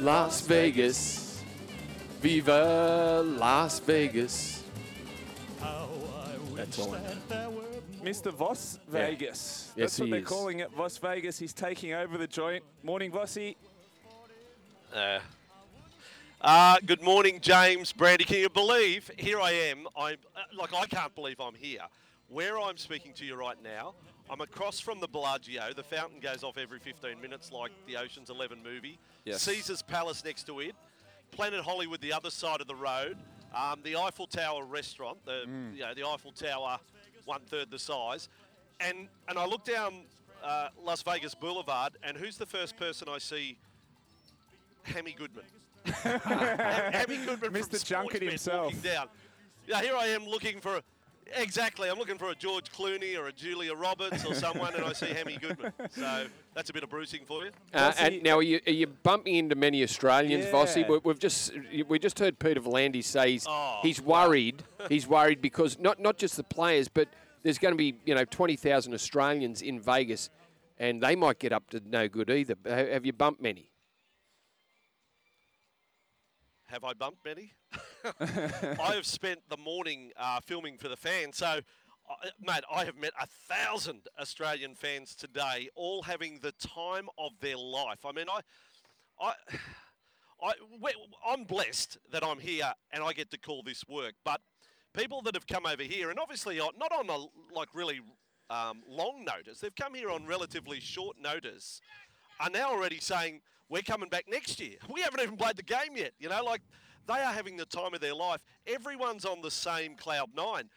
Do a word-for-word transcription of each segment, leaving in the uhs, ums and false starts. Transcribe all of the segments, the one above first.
Las Vegas, viva Las Vegas. That's all I know. Mister Voss Vegas. Yeah. That's yes, what they're is. calling it, Voss Vegas. He's taking over the joint. Morning, Vossy. Uh, uh, good morning, James, Brandy. Can you believe, here I am. I'm, like, I can't believe I'm here. Where I'm speaking to you right now, I'm across from the Bellagio. The fountain goes off every fifteen minutes like the Ocean's Eleven movie. Yes. Caesar's Palace next to it. Planet Hollywood the other side of the road. Um, the Eiffel Tower restaurant, the mm. you know, the Eiffel Tower, one-third the size. And and I look down uh, Las Vegas Boulevard, and who's the first person I see? Hammy Goodman. Hammy Goodman Mister from Junket himself. Looking down. Yeah, here I am looking for a... Exactly. I'm looking for a George Clooney or a Julia Roberts or someone, and I see Hammy Goodman. So that's a bit of bruising for you. Uh, and now, are you, are you bumping into many Australians, yeah. Vossi? We, we've just we just heard Peter V'landys say he's, oh, he's worried. He's worried because not, not just the players, but there's going to be you know twenty thousand Australians in Vegas, and they might get up to no good either. Have you bumped many? Have I bumped many? I have spent the morning uh, filming for the fans. So, uh, mate, I have met a thousand Australian fans today, all having the time of their life. I mean, I, I, I, I'm blessed that I'm here and I get to call this work. But people that have come over here, and obviously not on a like really um, long notice, they've come here on relatively short notice, are now already saying, we're coming back next year. We haven't even played the game yet. You know, like, they are having the time of their life. Everyone's on the same cloud nine.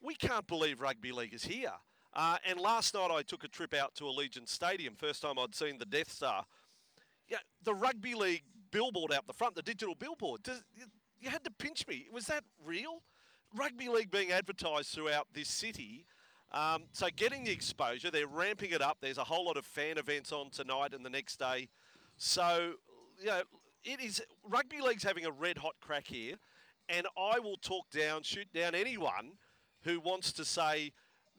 We can't believe rugby league is here. Uh, and last night I took a trip out to Allegiant Stadium, first time I'd seen the Death Star. Yeah, the rugby league billboard out the front, the digital billboard, does, you, you had to pinch me. Was that real? Rugby league being advertised throughout this city. Um, so getting the exposure, they're ramping it up. There's a whole lot of fan events on tonight and the next day. So, you know, it is, rugby league's having a red hot crack here, and I will talk down, shoot down anyone who wants to say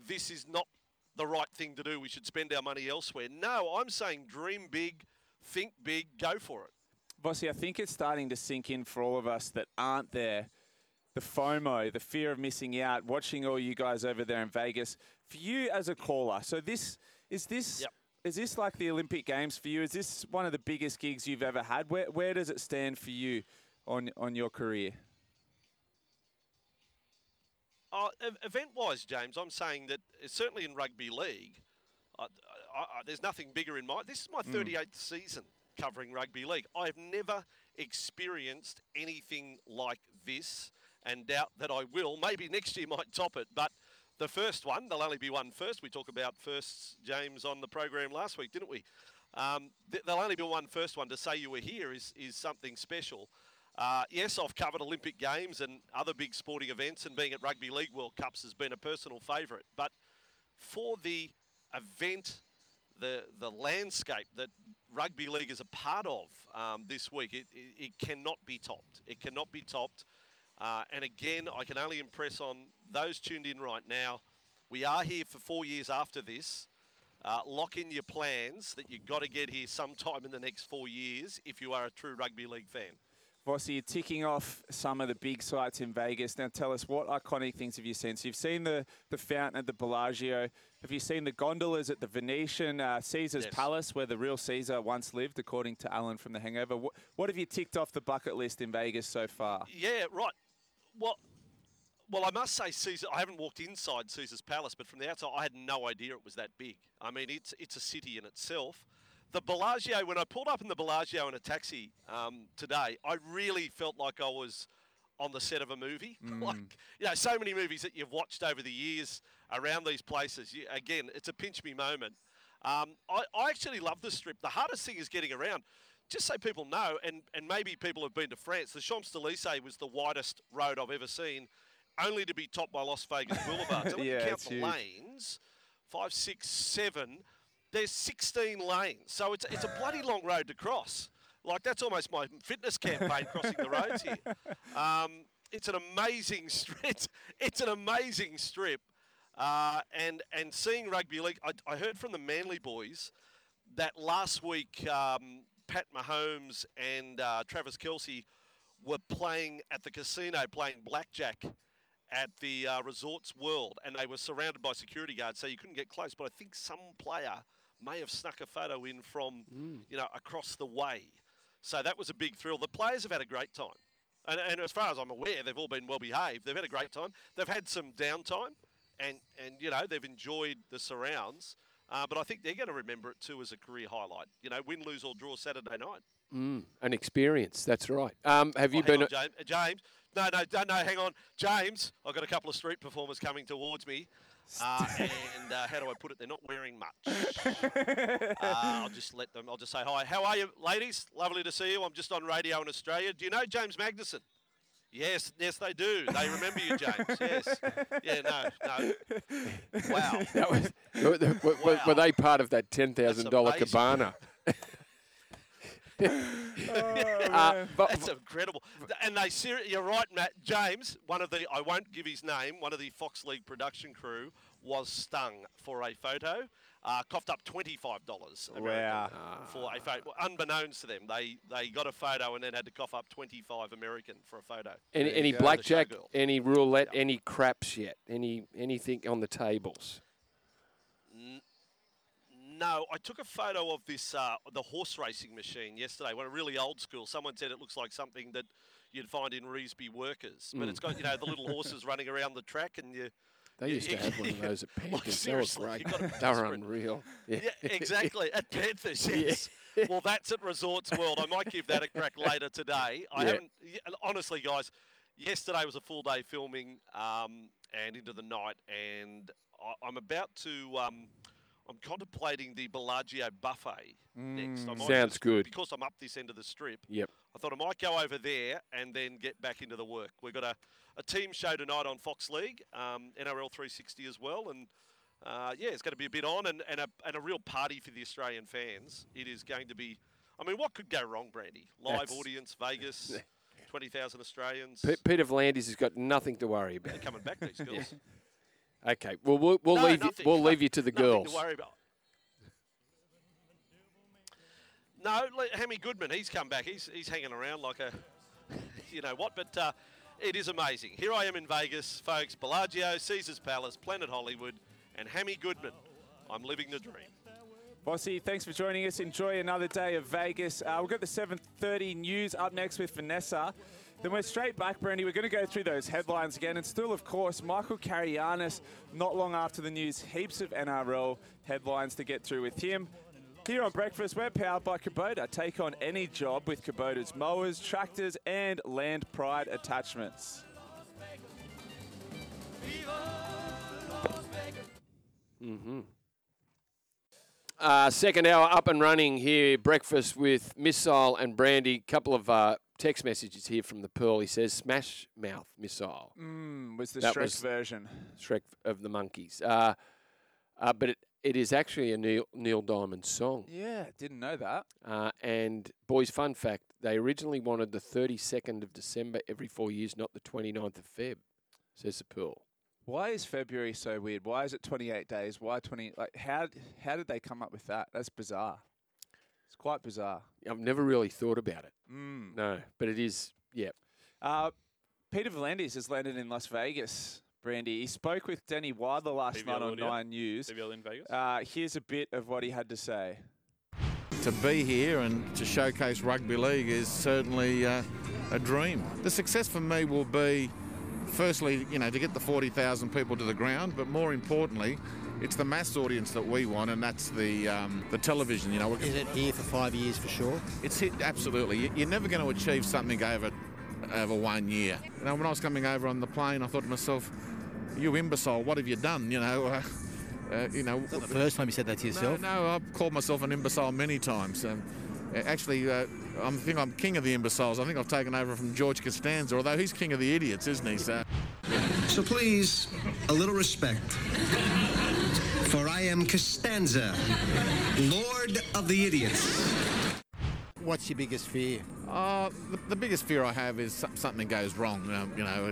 this is not the right thing to do, we should spend our money elsewhere. No, I'm saying dream big, think big, go for it. Vossi, I think it's starting to sink in for all of us that aren't there. The FOMO, the fear of missing out, watching all you guys over there in Vegas. For you as a caller, so this, is this... Yep. Is this like the Olympic Games for you? Is this one of the biggest gigs you've ever had? Where where does it stand for you on on your career? Uh, event-wise, James, I'm saying that certainly in rugby league, I, I, I, there's nothing bigger in my... This is my thirty-eighth mm. season covering rugby league. I've never experienced anything like this, and doubt that I will. Maybe next year might top it, but... The first one, there'll only be one first. We talked about firsts, James, on the program last week, didn't we? Um, th- there'll only be one first one. To say you were here is is something special. Uh, yes, I've covered Olympic Games and other big sporting events, and being at Rugby League World Cups has been a personal favourite. But for the event, the the landscape that Rugby League is a part of um, this week, it, it, it cannot be topped. It cannot be topped. Uh, and again, I can only impress on those tuned in right now. We are here for four years after this. Uh, lock in your plans that you've got to get here sometime in the next four years if you are a true rugby league fan. Vossi, you're ticking off some of the big sites in Vegas. Now tell us, what iconic things have you seen? So you've seen the, the fountain at the Bellagio. Have you seen the gondolas at the Venetian, uh, Caesar's yes. Palace, where the real Caesar once lived, according to Alan from The Hangover? What, what have you ticked off the bucket list in Vegas so far? Yeah, right. Well, well, I must say, Caesar. I haven't walked inside Caesar's Palace, but from the outside, I had no idea it was that big. I mean, it's it's a city in itself. The Bellagio. When I pulled up in the Bellagio in a taxi um, today, I really felt like I was on the set of a movie. Mm. Like, you know, so many movies that you've watched over the years around these places. You, again, it's a pinch me moment. Um, I, I actually love this strip. The hardest thing is getting around. Just so people know, and, and maybe people have been to France, the Champs-Élysées was the widest road I've ever seen, only to be topped by Las Vegas Boulevard. So when yeah, you count the huge. lanes, five, six, seven, there's sixteen lanes. So it's it's a bloody long road to cross. Like, that's almost my fitness campaign, crossing the roads here. Um, it's an amazing strip. It's, it's an amazing strip. Uh, and, and seeing rugby league, I, I heard from the Manly boys that last week um, Pat Mahomes and uh, Travis Kelce were playing at the casino, playing blackjack at the uh, Resorts World, and they were surrounded by security guards, so you couldn't get close. But I think some player may have snuck a photo in from, mm. you know, across the way. So that was a big thrill. The players have had a great time. And, and as far as I'm aware, they've all been well behaved. They've had a great time. They've had some downtime and, and you know, they've enjoyed the surrounds. Uh, but I think they're going to remember it too as a career highlight. You know, win, lose or draw Saturday night. Mm, an experience. That's right. Um, have you oh, been... On, James, James. No, no, no, no, hang on. James, I've got a couple of street performers coming towards me. Uh, and uh, how do I put it? They're not wearing much. uh, I'll just let them. I'll just say hi. How are you, ladies? Lovely to see you. I'm just on radio in Australia. Do you know James Magnuson? Yes, yes, they do. They remember you, James. Yes. Yeah, no, no. Wow. That was, were, wow. were they part of that ten thousand dollars cabana? oh, uh, That's incredible. And they, ser- you're right, Matt. James, one of the, I won't give his name, one of the Fox League production crew was stung for a photo, uh, coughed up twenty-five dollars American wow. for a photo. Unbeknownst to them, they they got a photo and then had to cough up twenty-five American for a photo. Any, any blackjack, any roulette, yeah. any craps yet, any anything on the tables? N- No, I took a photo of this, uh, the horse racing machine yesterday, one really old school. Someone said it looks like something that you'd find in Reesby Workers. But mm. it's got, you know, the little horses running around the track and you... They you, used you, to have you, one of those at Panthers. Like, they were great. They were unreal. Yeah, yeah exactly. At Panthers, yes. Yeah. Well, that's at Resorts World. I might give that a crack later today. I yeah. haven't... Honestly, guys, yesterday was a full day filming um, and into the night. And I, I'm about to... Um, I'm contemplating the Bellagio buffet mm, next. I might sounds just, good. Because I'm up this end of the strip, Yep. I thought I might go over there and then get back into the work. We've got a, a team show tonight on Fox League, um, N R L three sixty as well. And, uh, yeah, it's going to be a bit on and, and, a, and a real party for the Australian fans. It is going to be, I mean, what could go wrong, Brandy? Live That's, audience, Vegas, yeah. twenty thousand Australians. P- Peter V'landys has got nothing to worry about. They're coming back, these girls. yeah. Okay, well, we'll, we'll no, leave nothing, you, we'll no, leave you to the girls. Nothing to worry about. No, Hammy Goodman, he's come back. He's he's hanging around like a, you know what, but uh, it is amazing. Here I am in Vegas, folks, Bellagio, Caesar's Palace, Planet Hollywood, and Hammy Goodman. I'm living the dream. Bossy, thanks for joining us. Enjoy another day of Vegas. Uh, we've got the seven thirty news up next with Vanessa. Then we're straight back, Brandy. We're going to go through those headlines again. And still, of course, Michael Carianis, not long after the news, heaps of N R L headlines to get through with him. Here on Breakfast, we're powered by Kubota. Take on any job with Kubota's mowers, tractors, and Land Pride attachments. Mm-hmm. Uh, second hour up and running here. Breakfast with Missile and Brandy. Couple of uh, text messages here from the Pearl. He says, "Smash Mouth Missile." Mm, was the that Shrek was version? Shrek of the Monkeys. Uh, uh, but it, it is actually a Neil, Neil Diamond song. Yeah, didn't know that. Uh, and boys, fun fact: they originally wanted the thirty-second of December every four years, not the twenty-ninth of Feb. Says the Pearl. Why is February so weird? Why is it twenty-eight days? Why twenty? Like how how did they come up with that? That's bizarre. It's quite bizarre. I've never really thought about it. Mm. No, but it is. Yeah. Uh, Peter V'landys has landed in Las Vegas. Brandy, he spoke with Danny Wilder last T V L night on India. Nine News. T V L in Vegas. Uh, here's a bit of what he had to say. To be here and to showcase rugby league is certainly uh, a dream. The success for me will be. Firstly, you know, to get the forty thousand people to the ground, but more importantly, it's the mass audience that we want, and that's the um, the television, you know. Is it here for five years for sure? It's hit, absolutely. You're never going to achieve something over over one year. You know, when I was coming over on the plane, I thought to myself, you imbecile, what have you done, you know? Uh, Uh, you know, it's not the first time you said that to yourself. No, no, I've called myself an imbecile many times. Um, actually, uh, I think I'm king of the imbeciles. I think I've taken over from George Costanza, although he's king of the idiots, isn't he? So, so please, a little respect. For I am Costanza, Lord of the Idiots. What's your biggest fear? Uh, the, the biggest fear I have is something goes wrong, um, you know,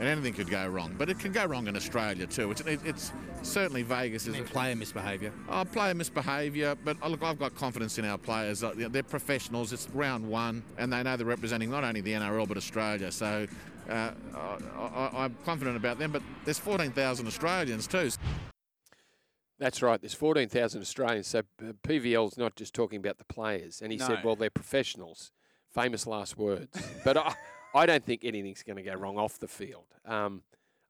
and anything could go wrong. But it can go wrong in Australia too. It's, it, it's certainly Vegas is... Player misbehaviour? Uh, player misbehaviour, but oh, look, I've got confidence in our players. Uh, you know, they're professionals, it's round one, and they know they're representing not only the N R L but Australia. So uh, I, I, I'm confident about them, but there's fourteen thousand Australians too. That's right. There's fourteen thousand Australians. So P V L's not just talking about the players. And he no. said, well, they're professionals. Famous last words. But I, I don't think anything's going to go wrong off the field. Um,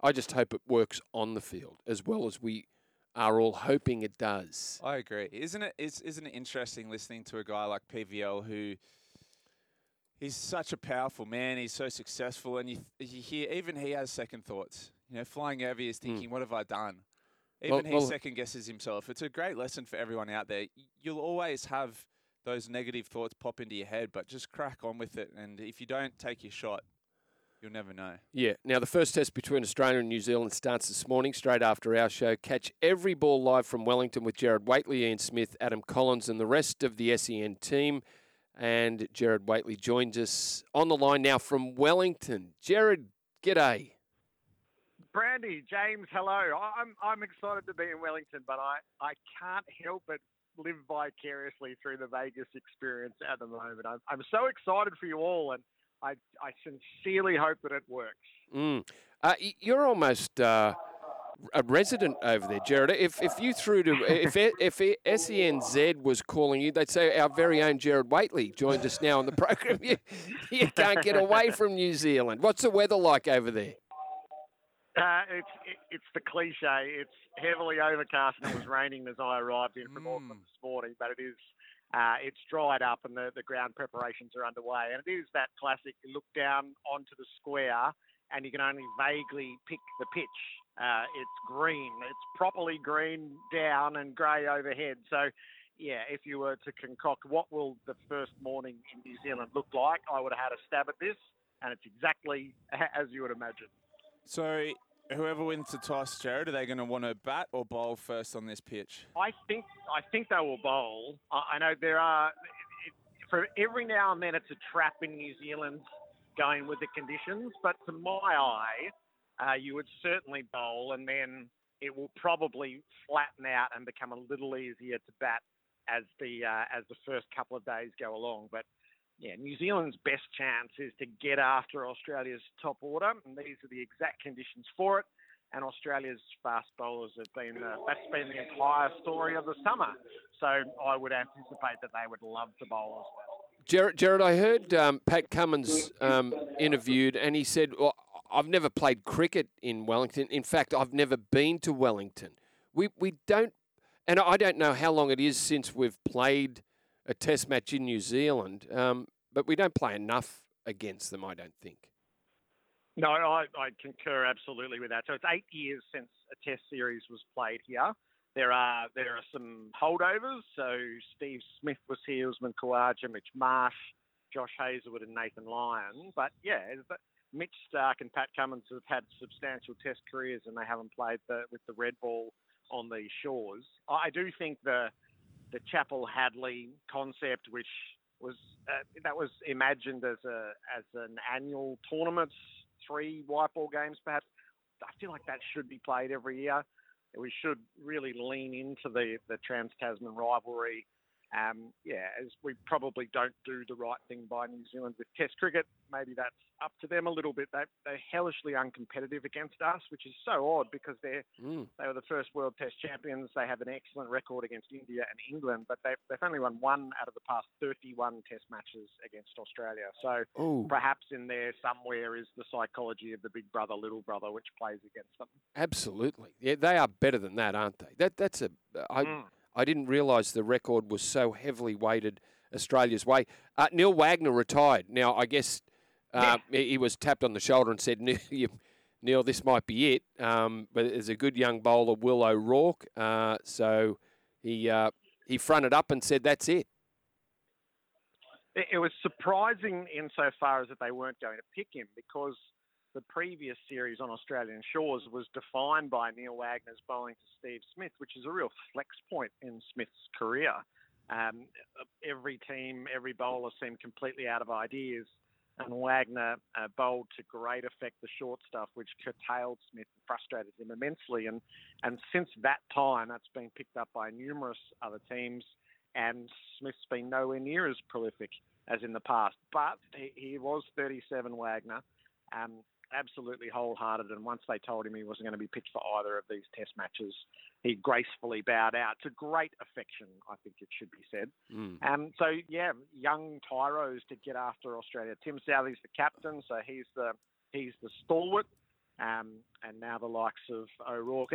I just hope it works on the field as well as we are all hoping it does. I agree. Isn't it, is, isn't it interesting listening to a guy like P V L who... He's such a powerful man. He's so successful. And you, you hear even he has second thoughts. You know, flying over, he's thinking, mm. what have I done? Even well, he well, second guesses himself. It's a great lesson for everyone out there. You'll always have those negative thoughts pop into your head, but just crack on with it. And if you don't take your shot, you'll never know. Yeah. Now, the first test between Australia and New Zealand starts this morning, straight after our show. Catch every ball live from Wellington with Jarrod Waitley, Ian Smith, Adam Collins, and the rest of the S E N team. And Jarrod Waitley joins us on the line now from Wellington. Jarrod, g'day. Brandy, James, hello. I'm I'm excited to be in Wellington, but I, I can't help but live vicariously through the Vegas experience at the moment. I'm, I'm so excited for you all, and I I sincerely hope that it works. Mm. Uh, you're almost uh, a resident over there, Jarrod. If if you threw to if if S E N Z was calling you, they'd say our very own Jarrod Waitley joined us now on the program. You, you can't get away from New Zealand. What's the weather like over there? Uh, it's it, it's the cliche. It's heavily overcast and it was raining as I arrived in from mm. Auckland this morning, but it is uh, it's dried up and the, the ground preparations are underway. And it is that classic you look down onto the square and you can only vaguely pick the pitch. Uh, it's green. It's properly green down and grey overhead. So, yeah, if you were to concoct what will the first morning in New Zealand look like, I would have had a stab at this, and it's exactly as you would imagine. So, whoever wins the toss, Jarrod, are they going to want to bat or bowl first on this pitch? I think I think they will bowl. I, I know there are it, for every now and then it's a trap in New Zealand going with the conditions, but to my eye, uh, you would certainly bowl, and then it will probably flatten out and become a little easier to bat as the uh, as the first couple of days go along, but. Yeah, New Zealand's best chance is to get after Australia's top order, and these are the exact conditions for it. And Australia's fast bowlers have been, uh, that's been the entire story of the summer. So I would anticipate that they would love to bowl as well. Jarrod, Jarrod I heard um, Pat Cummins um, interviewed, and he said, well, I've never played cricket in Wellington. In fact, I've never been to Wellington. We we don't, and I don't know how long it is since we've played a test match in New Zealand, um, but we don't play enough against them, I don't think. No, I, I concur absolutely with that. So it's eight years since a test series was played here. There are there are some holdovers. So Steve Smith was here, Usman Khawaja, Mitch Marsh, Josh Hazlewood and Nathan Lyon. But yeah, Mitch Stark and Pat Cummins have had substantial test careers and they haven't played the, with the red ball on these shores. I do think the... the Chapel Hadley concept, which was uh, that was imagined as a as an annual tournament, three white ball games perhaps. I feel like that should be played every year. We should really lean into the, the Trans-Tasman rivalry. Um, yeah, as we probably don't do the right thing by New Zealand with Test cricket. Maybe that's up to them a little bit. They, they're hellishly uncompetitive against us, which is so odd because they're, mm. they were the first World Test champions. They have an excellent record against India and England, but they've, they've only won one out of the past thirty-one Test matches against Australia. So Ooh. perhaps in there somewhere is the psychology of the big brother, little brother, which plays against them. Absolutely. Yeah, they are better than that, aren't they? That That's a... I, mm. I didn't realise the record was so heavily weighted Australia's way. Uh, Neil Wagner retired. Now, I guess uh, yeah. he was tapped on the shoulder and said, you, Neil, this might be it. Um, but there's a good young bowler, Will O'Rourke. Uh, so he uh, he fronted up and said, that's it. It was surprising insofar as that they weren't going to pick him, because the previous series on Australian shores was defined by Neil Wagner's bowling to Steve Smith, which is a real flex point in Smith's career. Um, every team, every bowler seemed completely out of ideas, and Wagner uh, bowled to great effect the short stuff, which curtailed Smith and frustrated him immensely. And, and since that time, that's been picked up by numerous other teams, and Smith's been nowhere near as prolific as in the past. But he, he was thirty-seven, Wagner, um, absolutely wholehearted, and once they told him he wasn't going to be picked for either of these test matches, he gracefully bowed out to great affection, I think it should be said. Mm. Um, so, yeah, young tyros to get after Australia. Tim Southey's the captain, so he's the he's the stalwart, um, and now the likes of O'Rourke.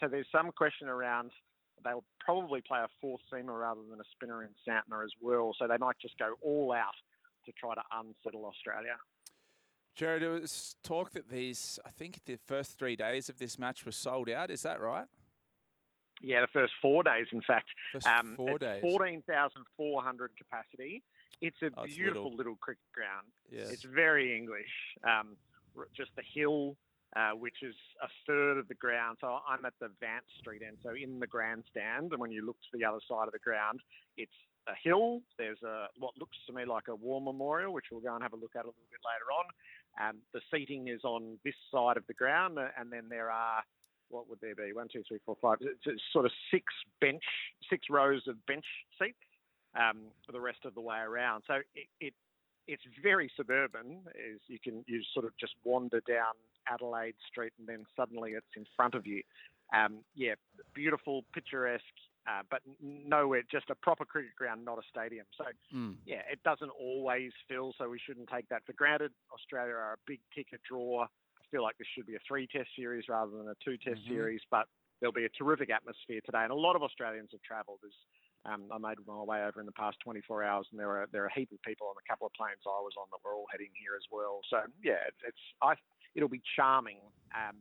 So there's some question around they'll probably play a fourth-seamer rather than a spinner and Santner as well, so they might just go all out to try to unsettle Australia. Jarrod, there was talk that these, I think the first three days of this match were sold out. Is that right? Yeah, the first four days, in fact. First um, four days. fourteen thousand four hundred capacity. It's a oh, beautiful little. little cricket ground. Yes. It's very English. Um, just the hill, uh, which is a third of the ground. So I'm at the Vance Street end, so in the grandstand. And when you look to the other side of the ground, it's a hill. There's a what looks to me like a war memorial, which we'll go and have a look at a little bit later on. Um, the seating is on this side of the ground, and then there are, what would there be? One, two, three, four, five. It's sort of six bench, six rows of bench seats um, for the rest of the way around. So it, it it's very suburban. Is you can you sort of just wander down Adelaide Street, and then suddenly it's in front of you. Um, yeah, beautiful, picturesque. Uh, but nowhere, just a proper cricket ground, not a stadium. So, mm. yeah, it doesn't always fill, so we shouldn't take that for granted. Australia are a big ticket draw. I feel like this should be a three-test series rather than a two-test mm-hmm. series, but there'll be a terrific atmosphere today. And a lot of Australians have travelled. Um, I made my way over in the past twenty-four hours, and there are there are a heap of people on a couple of planes I was on that were all heading here as well. So, yeah, it's, it's I it'll be charming um,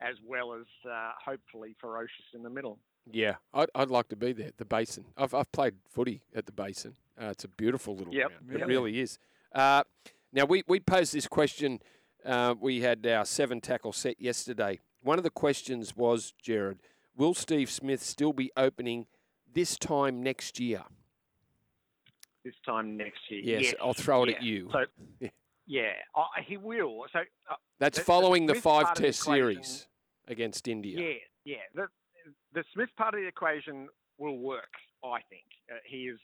as well as uh, hopefully ferocious in the middle. Yeah, I'd, I'd like to be there, the Basin. I've I've played footy at the Basin. Uh, it's a beautiful little yep. ground. It yep. really is. Uh, now, we, we posed this question. Uh, we had our seven-tackle set yesterday. One of the questions was, Jarrod, will Steve Smith still be opening this time next year? This time next year, yes. yes. I'll throw it yeah. at you. So, yeah, yeah uh, he will. So uh, That's th- following th- the five-test series against India. Yeah, yeah. Th- The Smith part of the equation will work, I think. Uh, he is,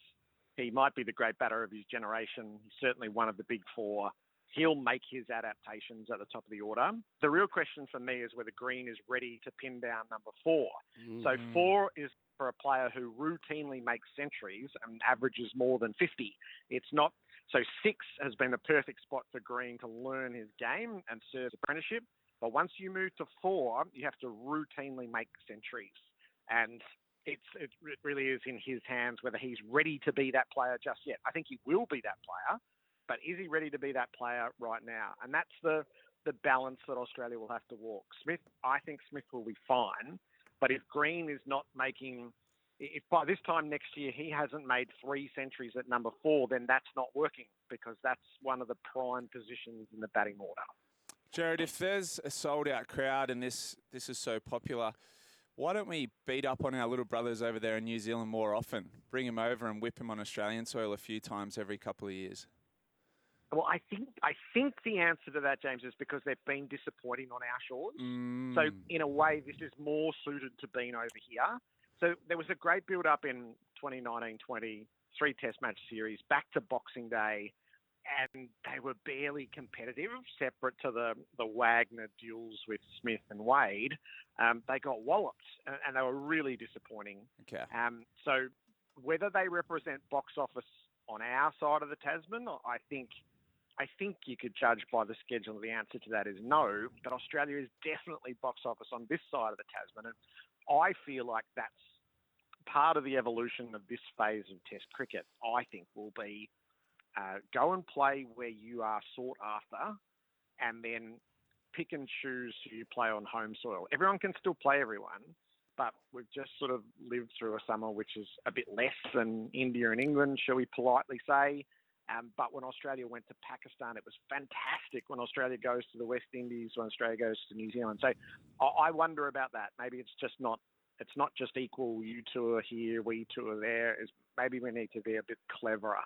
he might be the great batter of his generation. He's certainly one of the big four. He'll make his adaptations at the top of the order. The real question for me is whether Green is ready to pin down number four. Mm. So four is for a player who routinely makes centuries and averages more than fifty. It's not... So six has been the perfect spot for Green to learn his game and serve his apprenticeship. But once you move to four, you have to routinely make centuries. And it's, it really is in his hands whether he's ready to be that player just yet. I think he will be that player, but is he ready to be that player right now? And that's the, the balance that Australia will have to walk. Smith, I think Smith will be fine, but if Green is not making... If by this time next year he hasn't made three centuries at number four, then that's not working, because that's one of the prime positions in the batting order. Jarrod, if there's a sold-out crowd and this this is so popular... Why don't we beat up on our little brothers over there in New Zealand more often? Bring them over and whip them on Australian soil a few times every couple of years. Well, I think I think the answer to that, James, is because they've been disappointing on our shores. Mm. So in a way, this is more suited to being over here. So there was a great build-up in twenty nineteen twenty, three test match series, back to Boxing Day, and they were barely competitive, separate to the, the Wagner duels with Smith and Wade. Um, they got walloped, and, and they were really disappointing. Okay. Um, so whether they represent box office on our side of the Tasman, I think I think you could judge by the schedule. The answer to that is no, but Australia is definitely box office on this side of the Tasman, and I feel like that's part of the evolution of this phase of Test cricket, I think, will be Uh, go and play where you are sought after, and then pick and choose who you play on home soil. Everyone can still play everyone, but we've just sort of lived through a summer which is a bit less than India and England, shall we politely say. Um, but when Australia went to Pakistan, it was fantastic. When Australia goes to the West Indies, when Australia goes to New Zealand. So I wonder about that. Maybe it's just not it's not just equal, you two are here, we two are there. It's maybe we need to be a bit cleverer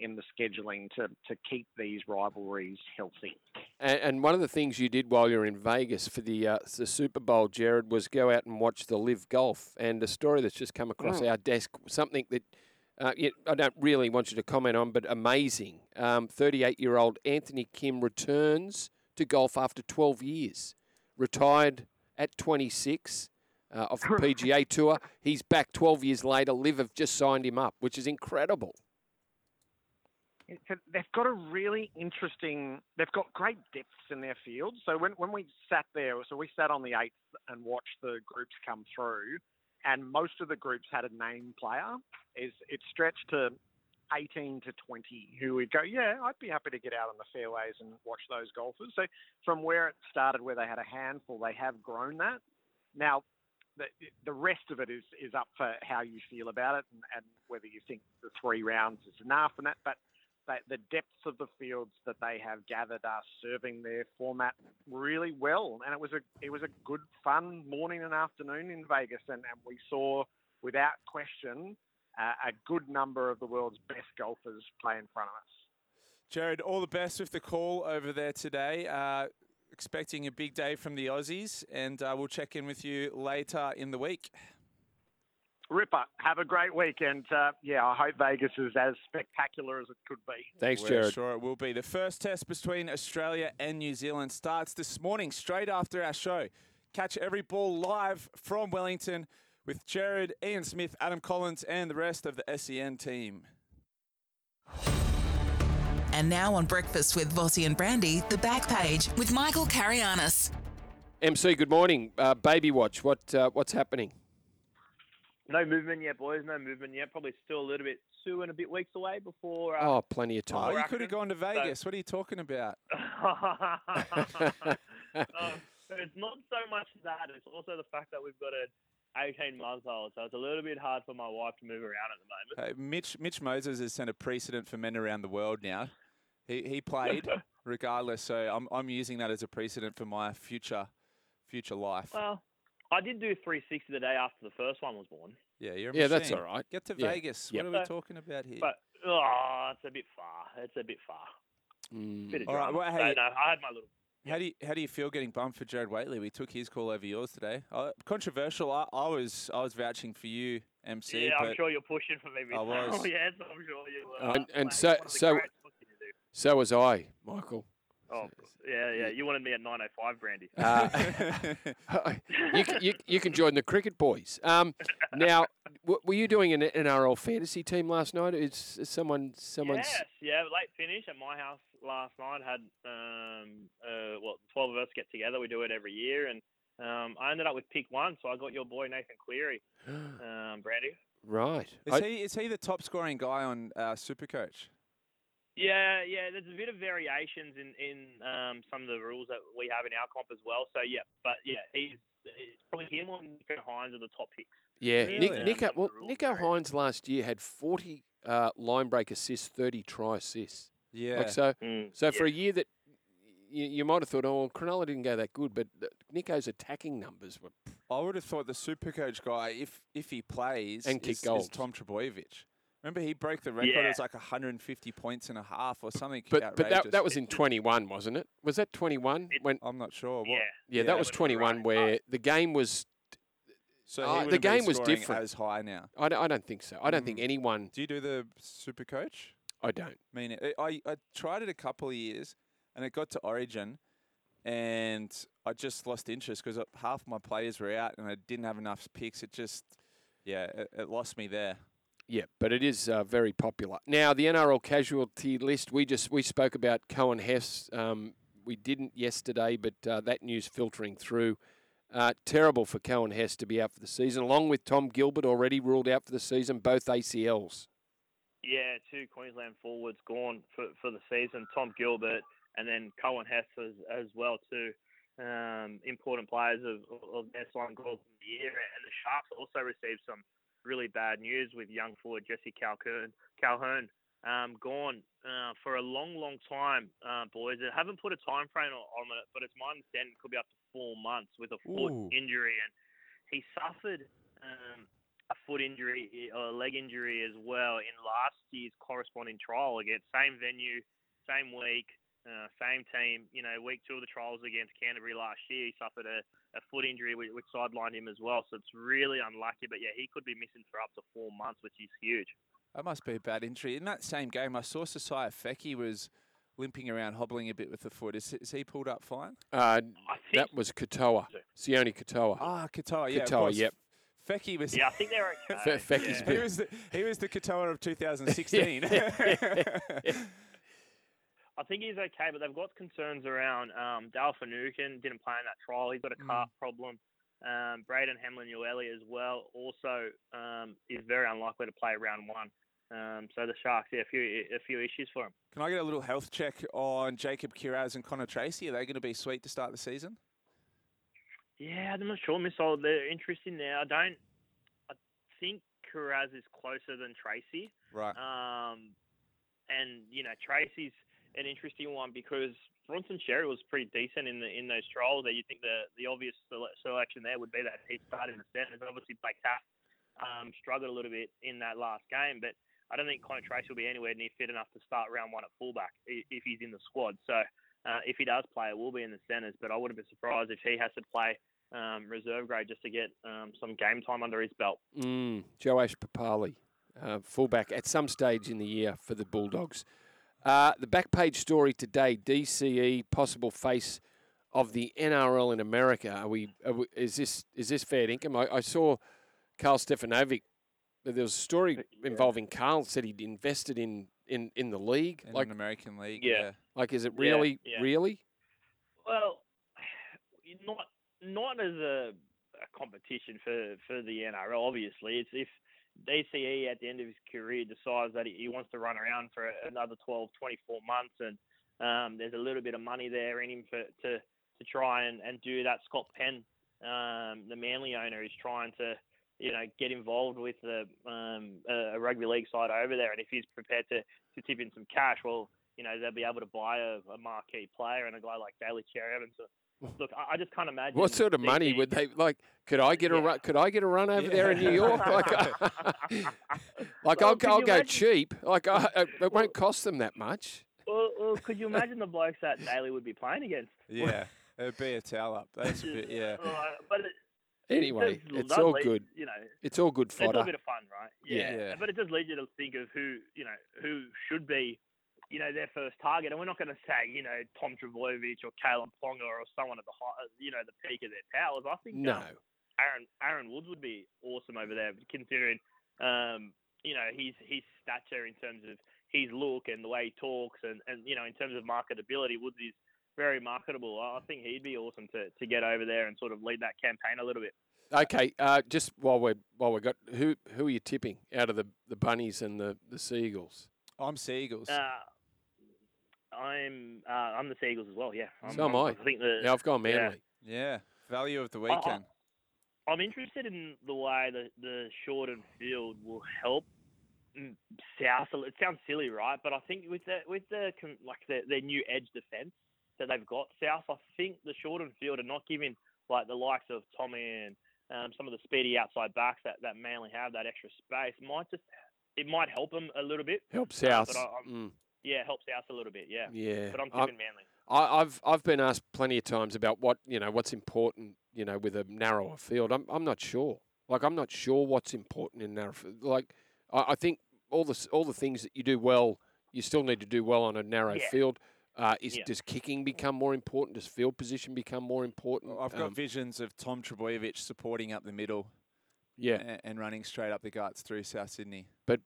in the scheduling to, to keep these rivalries healthy. And, and one of the things you did while you were in Vegas for the, uh, the Super Bowl, Jarrod, was go out and watch the Live Golf. And a story that's just come across mm. our desk, something that Uh, I don't really want you to comment on, but amazing. Um, thirty-eight-year-old Anthony Kim returns to golf after twelve years. Retired at twenty-six uh, off the P G A Tour. He's back twelve years later. Liv have just signed him up, which is incredible. It's a, they've got a really interesting... They've got great depths in their field. So when, when we sat there, so we sat on the eighth and watched the groups come through, and most of the groups had a name player. Is it stretched to eighteen to twenty, who would go, yeah, I'd be happy to get out on the fairways and watch those golfers. So from where it started, where they had a handful, they have grown that. Now, the, the rest of it is, is up for how you feel about it and, and whether you think the three rounds is enough and that. But they, the depths of the fields that they have gathered are serving their format really well. And it was a it was a good, fun morning and afternoon in Vegas. And, and we saw, without question, Uh, a good number of the world's best golfers play in front of us. Jarrod, all the best with the call over there today. Uh, expecting a big day from the Aussies, and uh, we'll check in with you later in the week. Ripper, have a great weekend. Uh, yeah, I hope Vegas is as spectacular as it could be. Thanks, We're Jarrod. Sure, it will be. The first test between Australia and New Zealand starts this morning, straight after our show. Catch every ball live from Wellington with Jarrod, Ian Smith, Adam Collins, and the rest of the S E N team. And now on Breakfast with Vossie and Brandy, the back page with Michael Carianis. M C, good morning. Uh, baby watch, what uh, what's happening? No movement yet, boys. No movement yet. Probably still a little bit two and a bit weeks away before... Uh, oh, plenty of time. Oh, you could have gone to Vegas. So... What are you talking about? um, it's not so much that. It's also the fact that we've got a eighteen months old, so it's a little bit hard for my wife to move around at the moment. Hey, Mitch Mitch Moses has set a precedent for men around the world now. He he played regardless, so I'm I'm using that as a precedent for my future future life. Well, I did do three sixty the day after the first one was born. Yeah, you're a yeah, machine. That's all right. Get to yeah. Vegas. Yep. What are we talking about here? But oh, it's a bit far. It's a bit far. Mm. Bit of all drama. Right. Well, hey, so, no, I had my little. How do you how do you feel getting bummed for Jarrod Waitley? We took his call over yours today. Uh, controversial. I, I was I was vouching for you, M C. Yeah, but I'm sure you're pushing for me. I was. Oh, yes, I'm sure you were. And, and so so so was I, Michael. Oh yeah, yeah. You wanted me at nine oh five, Brandy. Uh, you, you you can join the cricket boys. Um, now, w- were you doing an N R L fantasy team last night? Is someone someone's? Yes, yeah. Late finish at my house last night. Had um uh well, twelve of us get together. We do it every year, and um I ended up with pick one, so I got your boy Nathan Cleary, um, Brandy. Right. Is I... he is he the top scoring guy on uh, Supercoach? Yeah, yeah. There's a bit of variations in in um, some of the rules that we have in our comp as well. So yeah, but yeah, he's, he's probably him or Nicho Hynes are the top picks. Yeah, yeah. Nick, Nicho. Well, Nicho Hynes last year had forty uh, line break assists, thirty try assists. Yeah. Like so, mm, so yeah. for a year that you, you might have thought, oh, well, Cronulla didn't go that good, but Nico's attacking numbers were. I would have thought the Supercoach guy, if if he plays, and is, is Tom Trbojevic. Remember, he broke the record. Yeah. It was like one hundred fifty points and a half or something. But outrageous. but that, that was in twenty-one, wasn't it? Was that twenty-one? When I'm not sure. What? Yeah. yeah, yeah, that was twenty-one right. where the game was. So uh, the game was different. As high now. I don't, I don't think so. I don't mm. think anyone. Do you do the Supercoach? I don't. I mean, it. I I tried it a couple of years, and it got to Origin, and I just lost interest because half my players were out, and I didn't have enough picks. It just, yeah, it, it lost me there. Yeah, but it is uh, very popular. Now, the N R L casualty list, we just we spoke about Cohen-Hess. Um, we didn't yesterday, but uh, that news filtering through. Uh, terrible for Cohen-Hess to be out for the season, along with Tom Gilbert already ruled out for the season, both A C Ls. Yeah, two Queensland forwards gone for, for the season, Tom Gilbert and then Cohen-Hess as, as well too. um, important players of, of their signed goals of the year. And the Sharks also received some really bad news with young forward Jesse Calhoun, Calhoun um, gone uh, for a long, long time, uh, boys. I haven't put a time frame on it, but it's my understanding it could be up to four months with a foot Ooh. injury. And he suffered um, a foot injury or a leg injury as well in last year's corresponding trial against same venue, same week, uh, same team. You know, week two of the trials against Canterbury last year, he suffered a, a foot injury which, which sidelined him as well. So it's really unlucky. But, yeah, he could be missing for up to four months, which is huge. That must be a bad injury. In that same game, I saw Sasai Feki was limping around, hobbling a bit with the foot. Is, is he pulled up fine? Uh, that was Katoa. Sione Katoa. Ah, Katoa, yeah. Katoa, yep. Feki was... Yeah, I think they're okay. Fe- Feki's yeah. been... He was the, he was the Katoa of two thousand sixteen. I think he's okay, but they've got concerns around um, Dale Finucane didn't play in that trial. He's got a calf mm. problem. Um, Braden Hamlin-Ueli as well also um, is very unlikely to play round one. Um, so the Sharks, yeah, a few a few issues for them. Can I get a little health check on Jacob Kiraz and Connor Tracey? Are they going to be sweet to start the season? Yeah, I'm not sure, Miss Old. They're interesting there. I don't. I think Kiraz is closer than Tracey, right? Um, and you know, Tracey's an interesting one because Bronson Sherry was pretty decent in the in those trials. That you think the the obvious selection there would be that he started in the centres. Obviously, Blake Taff um, struggled a little bit in that last game, but I don't think Connor Tracey will be anywhere near fit enough to start round one at fullback if he's in the squad. So uh, if he does play, it will be in the centres. But I wouldn't be surprised if he has to play um, reserve grade just to get um, some game time under his belt. Mm, Joash Papali, uh, fullback at some stage in the year for the Bulldogs. Uh, the back page story today: D C E possible face of the N R L in America. Are we? Are we is this is this fair income? I, I saw Carl Stefanovic. There was a story involving Carl said he'd invested in, in, in the league. In like, an American league. Yeah. yeah. Like, is it really, yeah, yeah. really? Well, not not as a, a competition for, for the N R L, obviously. It's if D C E at the end of his career decides that he, he wants to run around for another twelve, twenty-four months and um, there's a little bit of money there in him for, to, to try and, and do that. Scott Penn, um, the Manly owner, is trying to, you know, get involved with the, um, a rugby league side over there. And if he's prepared to, to tip in some cash, well, you know, they'll be able to buy a, a marquee player and a guy like Daly Cherry Evans. Look, I, I just can't imagine. What sort of money would they like? Could I get yeah. a run? Could I get a run over yeah. there in New York? Like, like well, I'll, I'll go imagine? cheap. Like, I, it well, won't cost them that much. Well, well, could you imagine the blokes that Daly would be playing against? Yeah, it'd be a towel up. That's a bit, yeah. Right, but it, Anyway, it it's all lead, good. You know, it's all good fodder. It's a bit of fun, right? Yeah. yeah. But it does lead you to think of who, you know, who should be, you know, their first target. And we're not going to say, you know, Tom Trbojevic or Caleb Ponga or someone at the high, you know, the peak of their powers. I think no. um, Aaron Aaron Woods would be awesome over there, considering, um, you know, his his stature in terms of his look and the way he talks, and, and you know, in terms of marketability, Woods is very marketable. I think he'd be awesome to, to get over there and sort of lead that campaign a little bit. Okay, uh, just while we're while we got who who are you tipping out of the, the bunnies and the, the seagulls? I'm seagulls. Uh, I'm uh, I'm the seagulls as well. Yeah. I'm, so am I. I think the, yeah, I've gone Manly. Yeah. yeah, value of the weekend. I, I'm interested in the way that the Shorten field will help South. It sounds silly, right? But I think with the with the like the, their new edge defence that they've got, South, I think the Shorten field are not giving like the likes of Tommy and um, some of the speedy outside backs that, that Manly have, that extra space, might just it might help them a little bit. Helps South. But I, mm. Yeah, helps South a little bit, yeah. Yeah. But I'm tipping Manly. I, I've I've been asked plenty of times about what you know what's important, you know, with a narrower field. I'm I'm not sure. Like I'm not sure what's important in narrow field. Like I, I think all the all the things that you do well, you still need to do well on a narrow yeah. field. Uh, is yeah. Does kicking become more important? Does field position become more important? I've got um, visions of Tom Trbojevic supporting up the middle, yeah, and, and running straight up the guts through South Sydney. But,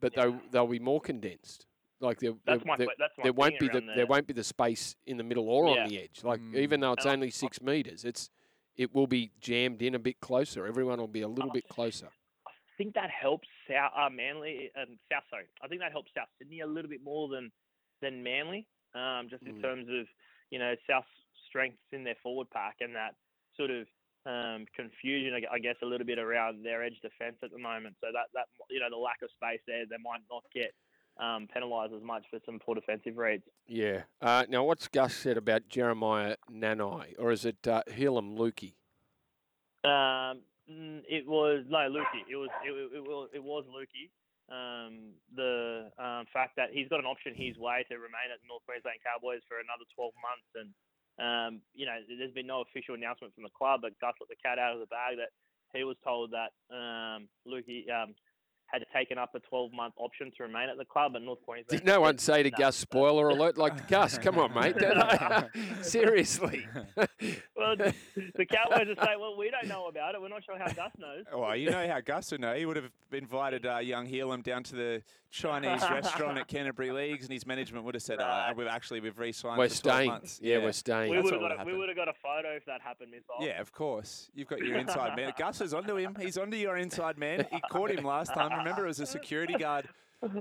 but yeah. they'll they'll be more condensed. Like there, that's my, there, that's my there won't be the there. there won't be the space in the middle or yeah. on the edge. Like mm. even though it's and only I'm, six I'm, meters, it's it will be jammed in a bit closer. Everyone will be a little I, bit closer. I think that helps South uh, Manly um, South. Sorry, I think that helps South Sydney a little bit more than than Manly. Um, just in mm. terms of, you know, South strengths in their forward pack and that sort of um, confusion, I guess, a little bit around their edge defence at the moment. So that, that you know, the lack of space there, they might not get um, penalised as much for some poor defensive reads. Yeah. Uh, now, what's Gus said about Jeremiah Nanai, or is it uh, Hillam Lukey? Um, it was no Lukey. It was it, it, it was it was Lukey. Um, the um, fact that he's got an option his way to remain at North Queensland Cowboys for another twelve months, and um, you know, there's been no official announcement from the club, but Gus let the cat out of the bag that he was told that um, Lukey um, had taken up a twelve month option to remain at the club at North Queensland. Did no one say to no, Gus, spoiler so. alert, like Gus? Come on, mate! Seriously. Well, the Cowboys would say, well, we don't know about it. We're not sure how Gus knows. Well, you know how Gus would know. He would have invited uh, young Helam down to the Chinese restaurant at Canterbury Leagues, and his management would have said, right. oh, we've actually, we've re-signed we're for twelve months. Yeah, yeah, we're staying. We would have got, got a photo if that happened, Miss Bob. Yeah, of course. You've got your inside man. Gus is onto him. He's onto your inside man. He caught him last time. Remember, it was a security guard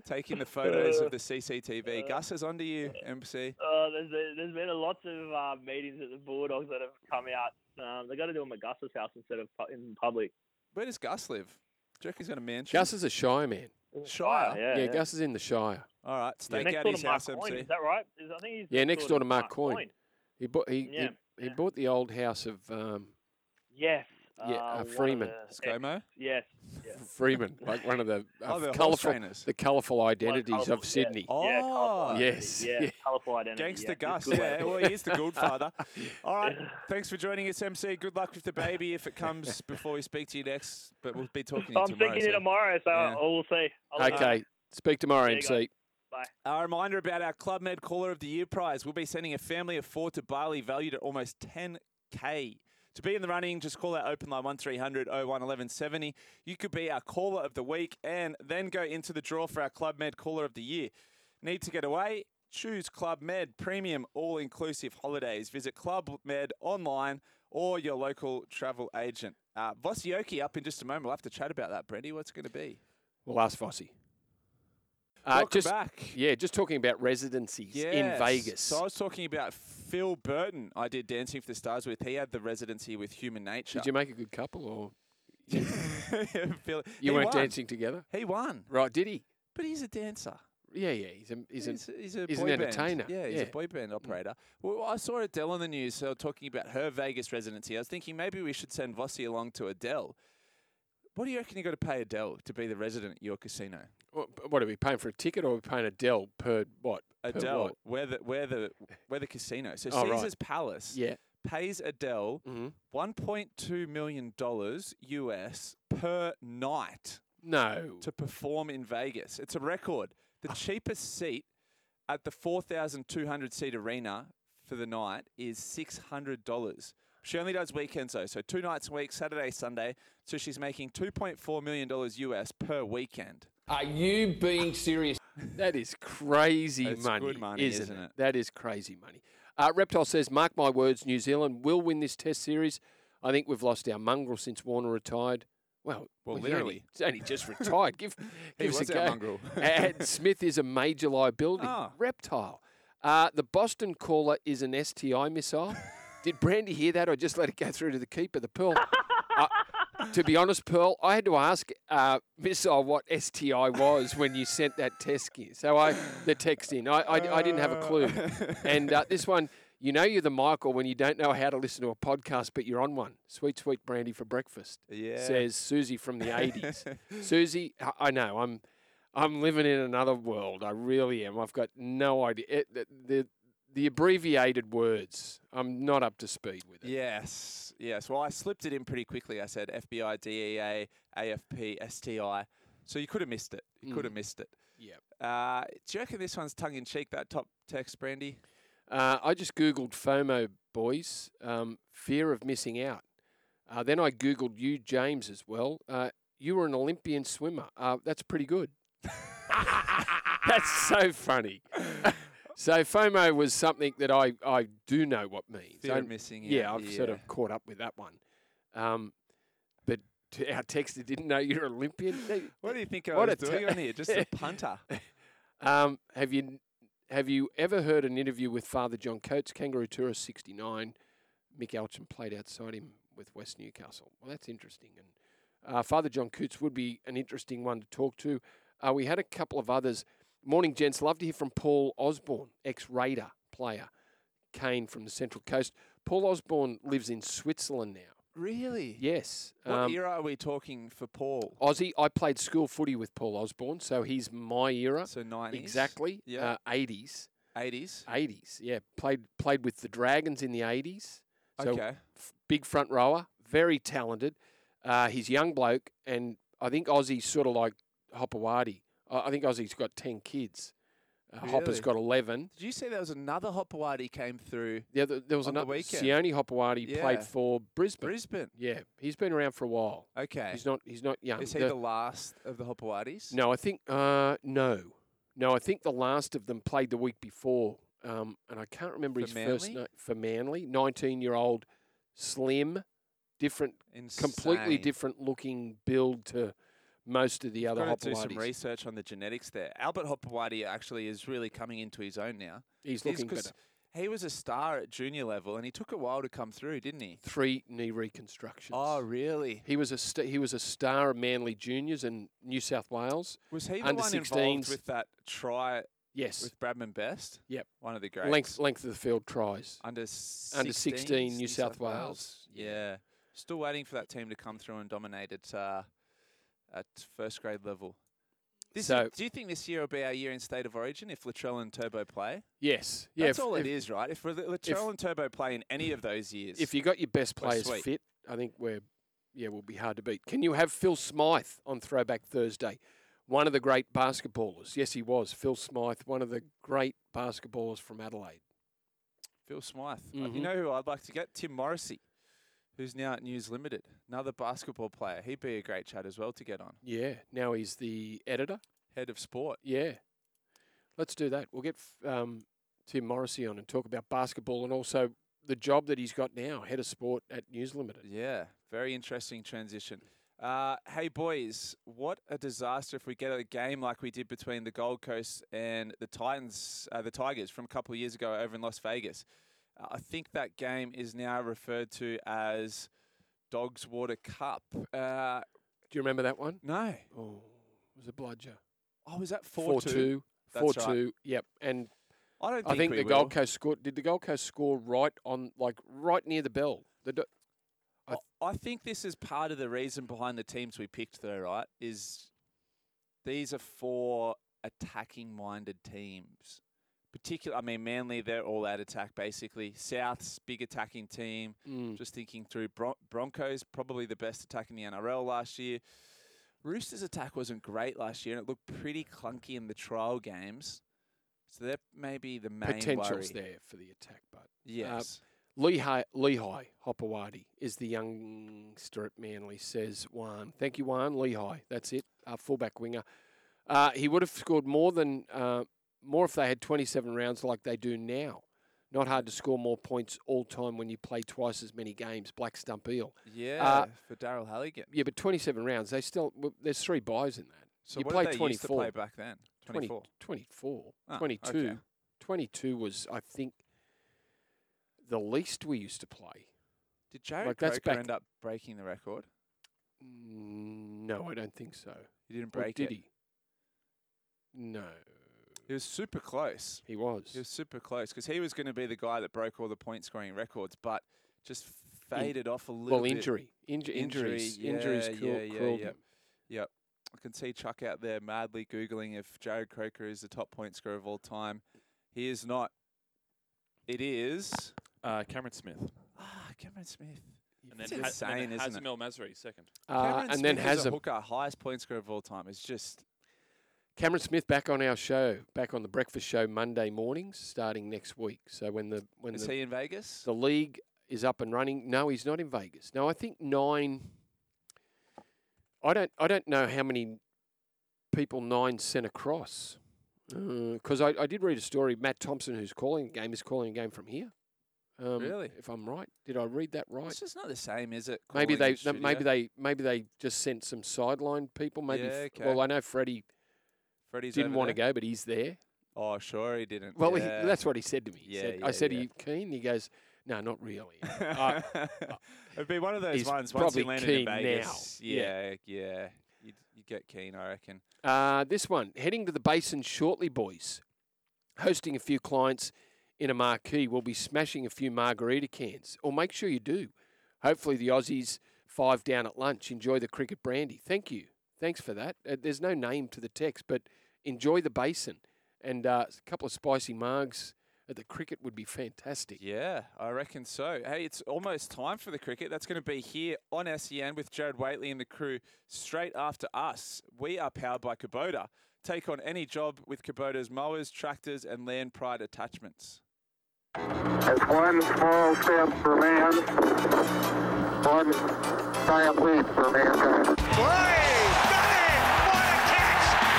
taking the photos of the C C T V. Uh, Gus is onto you, M C. Uh, there's, there's been lots of uh, meetings at the Bulldogs that have come out. Um, they got to do them at Gus's house instead of in public. Where does Gus live? Do you reckon he's got a mansion? Gus is a Shire man. Shire? Yeah, yeah, yeah. Gus is in the Shire. All right, stake yeah, out his house, M C. Is that right? Is, I think he's yeah, next door to Mark Coyne. Coyne. He bought he yeah, he, he yeah. bought the old house of um, yes. Yeah, uh, Freeman. ScoMo? Yes. yes. Freeman, like one of the, uh, oh, the colourful the colourful identities like, of Sydney. Yeah. Oh. Yeah, yes. Yeah, yeah. Colourful identity. Gangster yeah. Gus. Yeah, well, he is the good father. All right. Thanks for joining us, M C. Good luck with the baby if it comes before we speak to you next. But we'll be talking to you I'm tomorrow. I'm thinking so. it tomorrow, so yeah. we'll see. I'll okay. Know. Speak tomorrow, there M C. Bye. A reminder about our Club Med Caller of the Year prize. We'll be sending a family of four to Bali valued at almost ten K. To be in the running, just call our open line one three hundred oh one eleven seventy. You could be our caller of the week and then go into the draw for our Club Med Caller of the Year. Need to get away? Choose Club Med Premium All-Inclusive Holidays. Visit Club Med online or your local travel agent. Uh, Vosioki up in just a moment. We'll have to chat about that, Brendy. What's it going to be? We'll ask Vossie. Uh, Welcome just, back. Yeah, just talking about residencies yes. in Vegas. So I was talking about Phil Burton. I did Dancing for the Stars with. He had the residency with Human Nature. Did you make a good couple, or Phil, you weren't won. dancing together? He won, right? Did he? But he's a dancer. Yeah, yeah. He's a he's, he's, a, he's, a he's an band. entertainer. Yeah, he's yeah. a boy band operator. Well, I saw Adele on the news. So talking about her Vegas residency, I was thinking maybe we should send Vossie along to Adele. What do you reckon you got to pay Adele to be the resident at your casino? What are we paying for a ticket, or are we paying Adele per what? Adele, per what? where the where the where the casino. So oh, Caesar's right. Palace yeah. pays Adele mm-hmm. one point two million dollars U S per night. No, to perform in Vegas, it's a record. The cheapest seat at the four thousand two hundred seat arena for the night is six hundred dollars. She only does weekends though, so two nights a week, Saturday, Sunday. So she's making two point four million dollars U S per weekend. Are you being serious? That is crazy That's money, good money, isn't, isn't it? it? That is crazy money. Uh, Reptile says, mark my words, New Zealand will win this test series. I think we've lost our mongrel since Warner retired. Well, well, well literally. He's only, he's only just retired. Give, give us a go. Mongrel. And Smith is a major liability. Oh. Reptile. Uh, the Boston caller is an S T I missile. Did Brandy hear that or just let it go through to the keeper, the Pearl? uh, To be honest, Pearl, I had to ask uh, Missile what S T I was when you sent that test gear. So I the text in. I, I, I didn't have a clue. And uh, this one, you know you're the Michael when you don't know how to listen to a podcast, but you're on one. Sweet, sweet brandy for breakfast, yeah. says Susie from the eighties. Susie, I know, I'm I'm living in another world. I really am. I've got no idea. It, the, the, The abbreviated words, I'm not up to speed with it. Yes, yes. Well, I slipped it in pretty quickly. I said F B I, D E A, A F P, S T I. So you could have missed it. You mm. could have missed it. Yeah. Uh, do you reckon this one's tongue-in-cheek, that top text, Brandy? Uh, I just Googled FOMO, boys, um, fear of missing out. Uh, then I Googled you, James, as well. Uh, you were an Olympian swimmer. Uh, that's pretty good. That's so funny. So FOMO was something that I, I do know what means. Fear of missing out. Yeah, I've yeah. sort of caught up with that one. Um, but our texter didn't know you're an Olympian. What do you think I what was doing t- on here? Just a punter. um, have you have you ever heard an interview with Father John Coates, Kangaroo Tourist sixty-nine? Mick Elchin played outside him with West Newcastle. Well, that's interesting. And uh, Father John Coutts would be an interesting one to talk to. Uh, we had a couple of others. Morning, gents. Love to hear from Paul Osborne, ex-Raider player, Kane from the Central Coast. Paul Osborne lives in Switzerland now. Really? Yes. What um, era are we talking for Paul? Aussie. I played school footy with Paul Osborne, so he's my era. So nineties. Exactly. Yeah. Uh, eighties. Eighties. Eighties. Yeah. Played played with the Dragons in the eighties. So okay. F- big front rower, very talented. Uh, he's a young bloke, and I think Aussie's sort of like Hopewadi. I think Aussie's got ten kids. Uh, really? Hopper's got eleven. Did you say there was another Hopewadi came through? Yeah, the, there was on another. Sione Hopewadi yeah. played for Brisbane. Brisbane. Yeah, he's been around for a while. Okay. He's not. He's not young. Is he the, the last of the Hopewadis? No, I think. Uh, no, no, I think the last of them played the week before, um, and I can't remember for his Manly? first name for Manly. nineteen-year-old, slim, different, Insane. completely different looking build to most of the I've other Hopewadis. Do some research on the genetics there. Albert Hopewadi actually is really coming into his own now. He's, He's looking better. He was a star at junior level, and he took a while to come through, didn't he? Three knee reconstructions. Oh, really? He was a st- he was a star of Manly Juniors in New South Wales. Was he the Under one sixteens. Involved with that try? Yes. With Bradman Best. Yep. One of the greats. Length length of the field tries. Under sixteen, Under sixteen New, New South, South Wales. Wales. Yeah. Still waiting for that team to come through and dominate it. Uh, At first grade level. This so, year, do you think this year will be our year in State of Origin if Latrell and Turbo play? Yes. Yeah, That's if, all if, it is, right? If Latrell and Turbo play in any of those years. If you got your best players fit, I think we're, yeah, we'll be hard to beat. Can you have Phil Smythe on Throwback Thursday? One of the great basketballers. Yes, he was. Phil Smythe, one of the great basketballers from Adelaide. Phil Smythe. Mm-hmm. You know who I'd like to get? Tim Morrissey, who's now at News Limited, another basketball player. He'd be a great chat as well to get on. Yeah. Now he's the editor. Head of sport. Yeah. Let's do that. We'll get um, Tim Morrissey on and talk about basketball and also the job that he's got now, head of sport at News Limited. Yeah. Very interesting transition. Uh, hey, boys, what a disaster if we get a game like we did between the Gold Coast and the Titans, uh, the Tigers from a couple of years ago over in Las Vegas. I think that game is now referred to as Dogs Water Cup. Uh, Do you remember that one? No. Oh, it was a bludger. Oh, was that four two? four two, right. Yep. And I don't think, I think the will. Gold Coast scored. Did the Gold Coast score right on, like, right near the bell? The do- I, th- I think this is part of the reason behind the teams we picked, though, right? Is these are four attacking-minded teams. Particular, I mean, Manly, they're all out attack, basically. South's big attacking team. Mm. Just thinking through Bron- Broncos, probably the best attack in the N R L last year. Roosters' attack wasn't great last year, and it looked pretty clunky in the trial games. So that may be the main Potential's worry. There for the attack, but... Yes. Uh, Lehigh, Lehigh Hopewadi is the youngster at Manly, says Juan. Thank you, Juan. Lehigh, that's it. Uh, fullback winger. Uh, he would have scored more than... Uh, More if they had twenty-seven rounds like they do now. Not hard to score more points all time when you play twice as many games. Black Stump Eel. Yeah, uh, for Daryl Halligan. Yeah, but twenty-seven rounds. They still well, there's three buys in that. So you what play did they twenty-four. Used to play back then? twenty-four. twenty, twenty-four. Ah, twenty-two. Okay. twenty-two was, I think, the least we used to play. Did Jared like Croker end up breaking the record? No, I don't think so. He didn't break or did it? Did he? No. He was super close. He was. He was super close because he was going to be the guy that broke all the point scoring records, but just faded In, off a little well, bit. Well, injury. Inju- injuries. Yeah, injuries yeah, cruel, yeah, cruel. Yeah, yep. yep. I can see Chuck out there madly Googling if Jarrod Croker is the top point scorer of all time. He is not. It is... Uh, Cameron Smith. Ah, Cameron Smith. And then, ha- insane, and then isn't Hazemil Masri, second. Uh, and Smith then Hazem. A hooker, highest point scorer of all time. It's just... Cameron Smith back on our show, back on the breakfast show Monday mornings, starting next week. So when the when is the, he in Vegas? The league is up and running. No, he's not in Vegas. No, I think nine. I don't. I don't know how many people nine sent across, because uh, I, I did read a story. Matt Thompson, who's calling a game, is calling a game from here. Um, really? If I'm right, did I read that right? It's just not the same, is it? Maybe they. The maybe they. Maybe they just sent some sideline people. Maybe. Yeah, okay. Well, I know Freddie. Freddie's didn't want to go, but he's there. Oh, sure he didn't. Well, yeah. he, that's what he said to me. He yeah, said, yeah, I said, yeah. Are you keen? He goes, No, not really. uh, It'd be one of those ones once you landed in Vegas. Now. Yeah, yeah. yeah. You'd, you'd get keen, I reckon. Uh, this one, heading to the Basin shortly, boys. Hosting a few clients in a marquee. We'll be smashing a few margarita cans. Or make sure you do. Hopefully the Aussies five down at lunch. Enjoy the cricket brandy. Thank you. Thanks for that. Uh, there's no name to the text, but enjoy the Basin. And uh, a couple of spicy margs at the cricket would be fantastic. Yeah, I reckon so. Hey, it's almost time for the cricket. That's going to be here on S E N with Jarrod Waitley and the crew straight after us. We are powered by Kubota. Take on any job with Kubota's mowers, tractors, and land pride attachments. It's one small step for man, one giant leap for mankind. Play!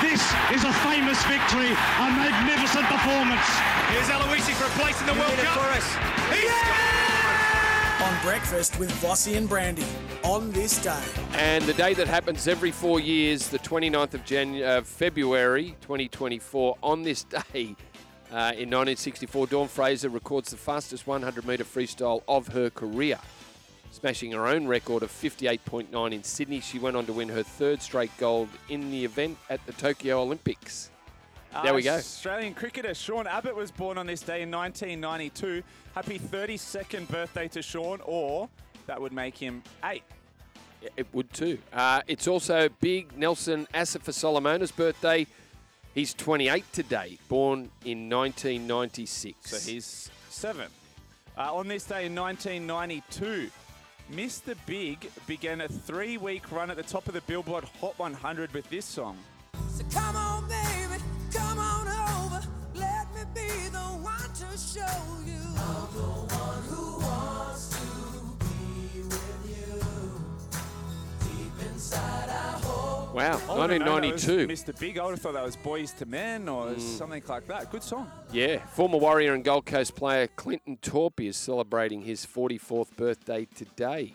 This is a famous victory, a magnificent performance. Here's Aloisi for a place in the World Cup. For us. He's yeah! gone! On Breakfast with Vossi and Brandy, on this day. And the day that happens every four years, the twenty-ninth of January, twenty twenty-four, on this day uh, in nineteen sixty-four, Dawn Fraser records the fastest one hundred metre freestyle of her career, smashing her own record of fifty-eight point nine in Sydney. She went on to win her third straight gold in the event at the Tokyo Olympics. There uh, we go. Australian cricketer Sean Abbott was born on this day in nineteen ninety-two. Happy thirty-second birthday to Sean, or that would make him eight. It would too. Uh, it's also big Nelson Asafo-Solomana's birthday. He's twenty-eight today, born in nineteen ninety-six. So he's seven. Uh, on this day in nineteen ninety-two... Mister Big began a three-week run at the top of the Billboard Hot one hundred with this song. So come on, baby, come on over. Let me be the one to show you. I'm the one who wants to be with you. Deep inside, I hope. Wow, nineteen ninety-two. Mister Big, I would have thought that was Boys to Men or mm. something like that. Good song. Yeah, former Warrior and Gold Coast player Clinton Torpe is celebrating his forty-fourth birthday today.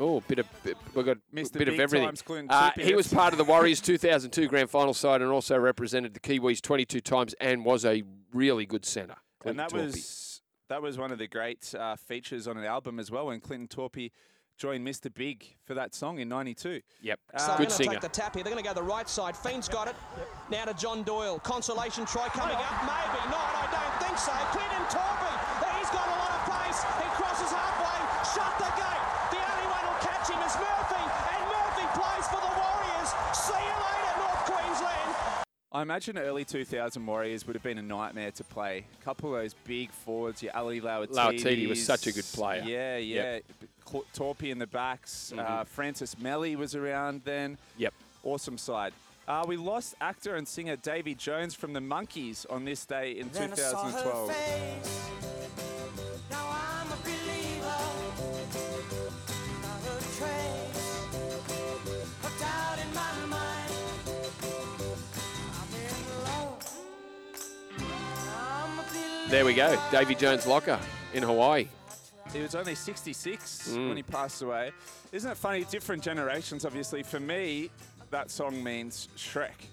Oh, bit of bit, we got Mister bit Big of everything. Uh, he was part of the Warriors' two thousand two Grand Final side and also represented the Kiwis twenty-two times and was a really good centre. Clinton and that Torpe. was that was one of the great uh, features on an album as well when Clinton Torpe joined Mister Big for that song in ninety-two. Yep, uh, good singer. Take the tap here. They're going to go the right side. Fiend's got it. Yep. Now to John Doyle. Consolation try coming up. Maybe not. I don't think so. Clinton Torpe. He's got a lot of pace. He crosses halfway. Shut the gate. The only one who'll catch him is Murphy. And Murphy plays for the Warriors. See you later, North Queensland. I imagine early two thousand Warriors would have been a nightmare to play. A couple of those big forwards. Your Ali Lauatiti. Lauatiti was such a good player. Yeah, yeah. Yep. Torpe in the backs. Mm-hmm. Uh, Francis Melli was around then. Yep. Awesome side. Uh, we lost actor and singer Davy Jones from the Monkees on this day in then two thousand twelve. I saw her face. Now I'm a believer. Not a trace of doubt in my mind. I'm in love. I'm a believer. There we go. Davy Jones Locker in Hawaii. He was only sixty-six mm. when he passed away. Isn't it funny? Different generations, obviously. For me, that song means Shrek.